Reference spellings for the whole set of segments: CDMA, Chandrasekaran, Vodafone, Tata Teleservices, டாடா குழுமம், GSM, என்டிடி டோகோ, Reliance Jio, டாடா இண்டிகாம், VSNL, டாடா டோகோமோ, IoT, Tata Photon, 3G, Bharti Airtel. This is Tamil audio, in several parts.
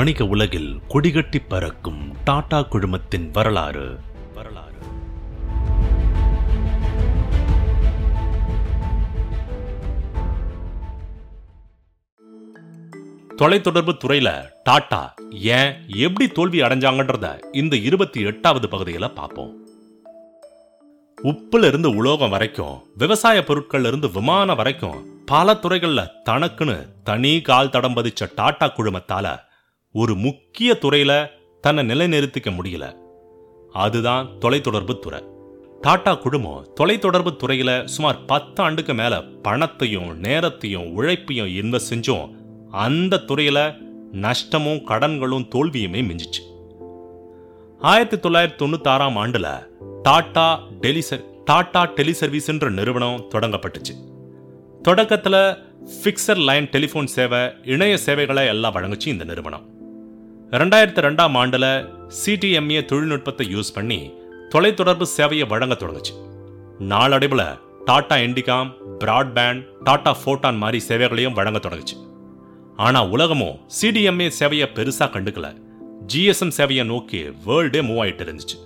வணிக உலகில் கொடிகட்டி பறக்கும் டாடா குழுமத்தின் வரலாறு. தொலைத்தொடர்பு துறையில் டாடா ஏன் எப்படி தோல்வி அடைஞ்சாங்கன்றத இந்த 28வது பகுதியில் பார்ப்போம். உப்புல இருந்து உலோகம் வரைக்கும், விவசாய பொருட்கள்ல இருந்து விமானம் வரைக்கும் பல துறைகளில் தனக்குன்னு தனி கால் தடம் பதிச்ச டாடா குழுமத்தால ஒரு முக்கிய துறையில தன்னை நிலைநிறுத்திக்க முடியல. அதுதான் தொலைத்தொடர்பு துறை. டாடா குழுமம் தொலைத்தொடர்பு துறையில சுமார் 10 ஆண்டுக்கு மேல பணத்தையும் நேரத்தையும் உழைப்பையும் இன்வெஸ்ட் செஞ்சும் அந்த துறையில் நஷ்டமும் கடன்களும் தோல்வியுமே மிஞ்சிச்சு. 1996ஆம் ஆண்டில் டாடா டெலிசர்வீஸ் என்ற நிறுவனம் தொடங்கப்பட்டுச்சு. தொடக்கத்தில் ஃபிக்சர் லைன் டெலிஃபோன் சேவை, இணைய சேவைகளை எல்லாம் வழங்குச்சு இந்த நிறுவனம். 2002ஆம் ஆண்டில் சிடிஎம்ஏ தொழில்நுட்பத்தை யூஸ் பண்ணி தொலைத்தொடர்பு சேவையை வழங்க தொடங்குச்சு. நாளடைவில் டாடா இண்டிகாம், broadband, Tata Photon மாதிரி சேவைகளையும் வழங்க தொடங்குச்சு. ஆனா உலகமும் சிடிஎம்ஏ சேவையை பெருசா கண்டுக்கல. ஜிஎஸ்எம் சேவையை நோக்கி வேர்ல்டே மூவ் ஆயிட்டு இருந்துச்சு.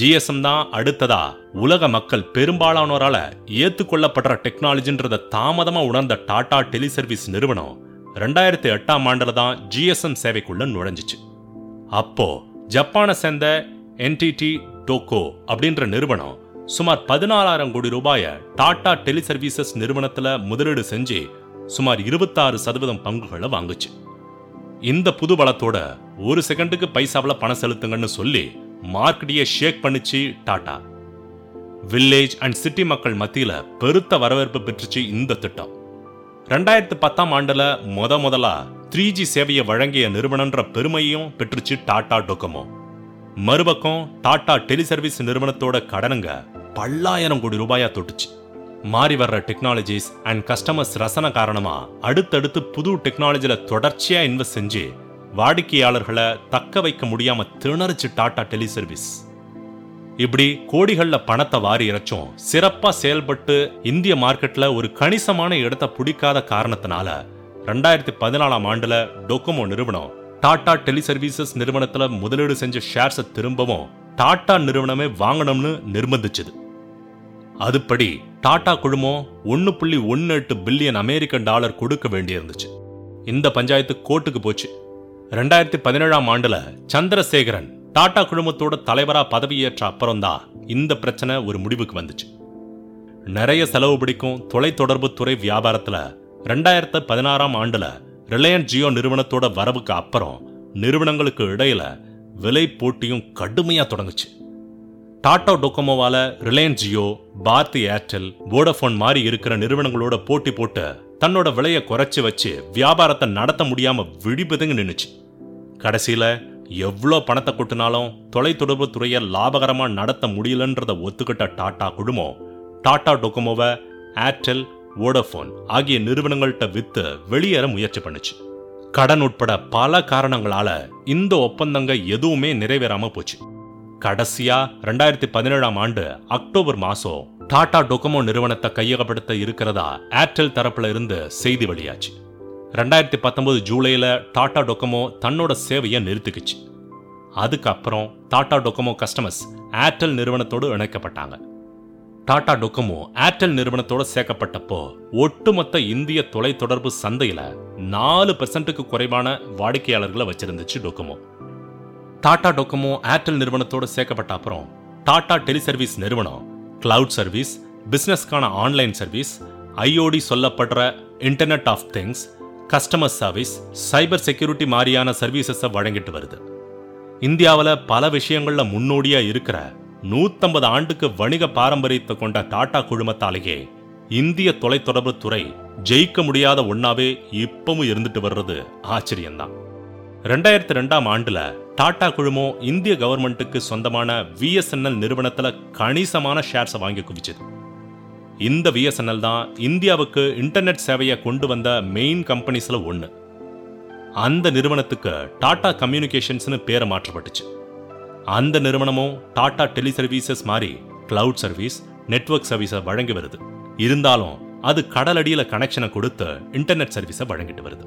ஜிஎஸ்எம் தான் அடுத்ததா உலக மக்கள் பெரும்பாலானோரால ஏற்றுக்கொள்ளப்படுற டெக்னாலஜின்றத தாமதமா உணர்ந்த டாடா டெலிசர்வீஸ் நிறுவனம் 2008ஆம் ஆண்டில் தான் ஜிஎஸ்எம் சேவைக்குள்ள நுழைஞ்சிச்சு. அப்போ ஜப்பானை சேர்ந்த என்டிடி டோகோ அப்படின்ற நிறுவனம் சுமார் 14,000 கோடி ரூபாயை டாடா டெலிசர்வீசஸ் நிறுவனத்துல முதலீடு செஞ்சு சுமார் 26% பங்குகளை வாங்குச்சு. இந்த புது பலத்தோட ஒரு செகண்டுக்கு பைசாவில் பணம் செலுத்துங்கன்னு சொல்லி மார்க்கெட்டையே ஷேக் பண்ணிச்சு டாடா. வில்லேஜ் அண்ட் சிட்டி மக்கள் மத்தியில் பெருத்த வரவேற்பு பெற்றுச்சு இந்த திட்டம். 2010ஆம் ஆண்டில் முதலா 3G சேவையை வழங்கிய நிறுவனன்ற பெருமையும் பெற்றுச்சு டாடா டோகோமோ. மறுபக்கம் டாடா டெலிசர்வீஸ் நிறுவனத்தோட கடனுங்க 10,000 கோடி ரூபாயா தொட்டுச்சு. மாறி வர்ற டெக்னாலஜிஸ் அண்ட் கஸ்டமர்ஸ் ரசனை காரணமாக அடுத்தடுத்து புது டெக்னாலஜியில் தொடர்ச்சியாக இன்வெஸ்ட் செஞ்சு வாடிக்கையாளர்களை தக்க வைக்க முடியாமல் திணறிச்சு டாடா டெலிசர்வீஸ். இப்படி கோடிகளில் பணத்தை வாரி இறைச்சும் சிறப்பாக செயல்பட்டு இந்திய மார்க்கெட்டில் ஒரு கணிசமான இடத்தை பிடிக்காத காரணத்தினால 2014ஆம் ஆண்டில் டோகோமோ நிறுவனம் டாடா டெலிசர்வீசஸ் நிறுவனத்தில் முதலீடு செஞ்ச ஷேர்ஸை திரும்பவும் டாடா நிறுவனமே வாங்கணும்னு நிர்பந்திச்சுது. அதுபடி டாடா குழுமம் $1.18 பில்லியன் கொடுக்க வேண்டியிருந்துச்சு. இந்த பஞ்சாயத்து கோர்ட்டுக்கு போச்சு. 2017ஆம் ஆண்டில் சந்திரசேகரன் டாடா குழுமத்தோட தலைவராக பதவியேற்ற அப்புறம்தான் இந்த பிரச்சனை ஒரு முடிவுக்கு வந்துச்சு. நிறைய செலவு பிடிக்கும் தொலைத்தொடர்புத்துறை வியாபாரத்தில் 2016ஆம் ஆண்டில் ரிலையன்ஸ் ஜியோ நிறுவனத்தோட வரவுக்கு அப்புறம் நிறுவனங்களுக்கு இடையில் விலை போட்டியும் கடுமையாக தொடங்குச்சு. டாடா டோகோமோவால் ரிலையன்ஸ் ஜியோ, பாரதி ஏர்டெல், வோடஃபோன் மாதிரி இருக்கிற நிறுவனங்களோட போட்டி போட்டு தன்னோட விலையை குறைச்சி வச்சு வியாபாரத்தை நடத்த முடியாமல் விழிப்புதுங்க நின்றுச்சு. கடைசியில் எவ்வளோ பணத்தை கொட்டினாலும் தொலைத்தொடர்பு துறையை லாபகரமாக நடத்த முடியலன்றதை ஒத்துக்கிட்ட டாடா குழுமம் டாடா டோகோமோவை ஏர்டெல், வோடஃபோன் ஆகிய நிறுவனங்கள்கிட்ட விற்று வெளியேற முயற்சி பண்ணுச்சு. கடன் உட்பட பல காரணங்களால் இந்த ஒப்பந்தங்க எதுவுமே நிறைவேறாமல் போச்சு. கடைசியா 2017ஆம் ஆண்டு அக்டோபர் மாதம் டாடா டோகோமோ நிறுவனத்தை கையகப்படுத்த இருக்கிறதா ஏர்டெல் தரப்புல இருந்து செய்தி வெளியாச்சு. 2019 ஜூலையில் டாடா டோகோமோ தன்னோட சேவையை நிறுத்திக்குச்சு. அதுக்கப்புறம் டாடா டோகோமோ கஸ்டமர்ஸ் ஏர்டெல் நிறுவனத்தோடு இணைக்கப்பட்டாங்க. டாடா டோகோமோ ஏர்டெல் நிறுவனத்தோடு சேர்க்கப்பட்டப்போ ஒட்டுமொத்த இந்திய தொலைத்தொடர்பு சந்தையில 4% குறைவான வாடிக்கையாளர்களை வச்சிருந்துச்சு டோகோமோ. டாடா டோகோமோ ஏர்டெல் நிறுவனத்தோடு சேர்க்கப்பட்ட அப்புறம் டாடா டெலிசர்வீஸ் நிறுவனம் கிளவுட் சர்வீஸ், பிஸ்னஸ்க்கான ஆன்லைன் சர்வீஸ், ஐஓடி சொல்லப்படுற internet of things, customer service, cyber security மாதிரியான சர்வீசஸை வழங்கிட்டு வருது. இந்தியாவில் பல விஷயங்களில் முன்னோடியாக இருக்கிற 150 ஆண்டுக்கு வணிக பாரம்பரியத்தை கொண்ட டாடா குழுமத்தாலேயே இந்திய தொலைத்தொடர்பு துறை ஜெயிக்க முடியாத ஒன்றாவே இப்பவும் இருந்துட்டு வர்றது ஆச்சரியம்தான். 2002ஆம் ஆண்டில் டாடா குழுமம் இந்திய கவர்மெண்ட்டுக்கு சொந்தமான VSNL நிறுவனத்தில் கணிசமான ஷேர்ஸை வாங்கி குவிச்சது. இந்த VSNL தான் இந்தியாவுக்கு இன்டர்நெட் சேவையை கொண்டு வந்த மெயின் கம்பெனிஸில் ஒன்று. அந்த நிறுவனத்துக்கு டாடா கம்யூனிகேஷன்ஸ்னு பேரை மாற்றப்பட்டுச்சு. அந்த நிறுவனமும் டாடா டெலிசர்வீசஸ் மாதிரி கிளவுட் சர்வீஸ், நெட்வொர்க் சர்வீஸை வழங்கி வருது. இருந்தாலும் அது கடலடியில் கனெக்ஷனை கொடுத்து இன்டர்நெட் சர்வீஸை வழங்கிட்டு வருது.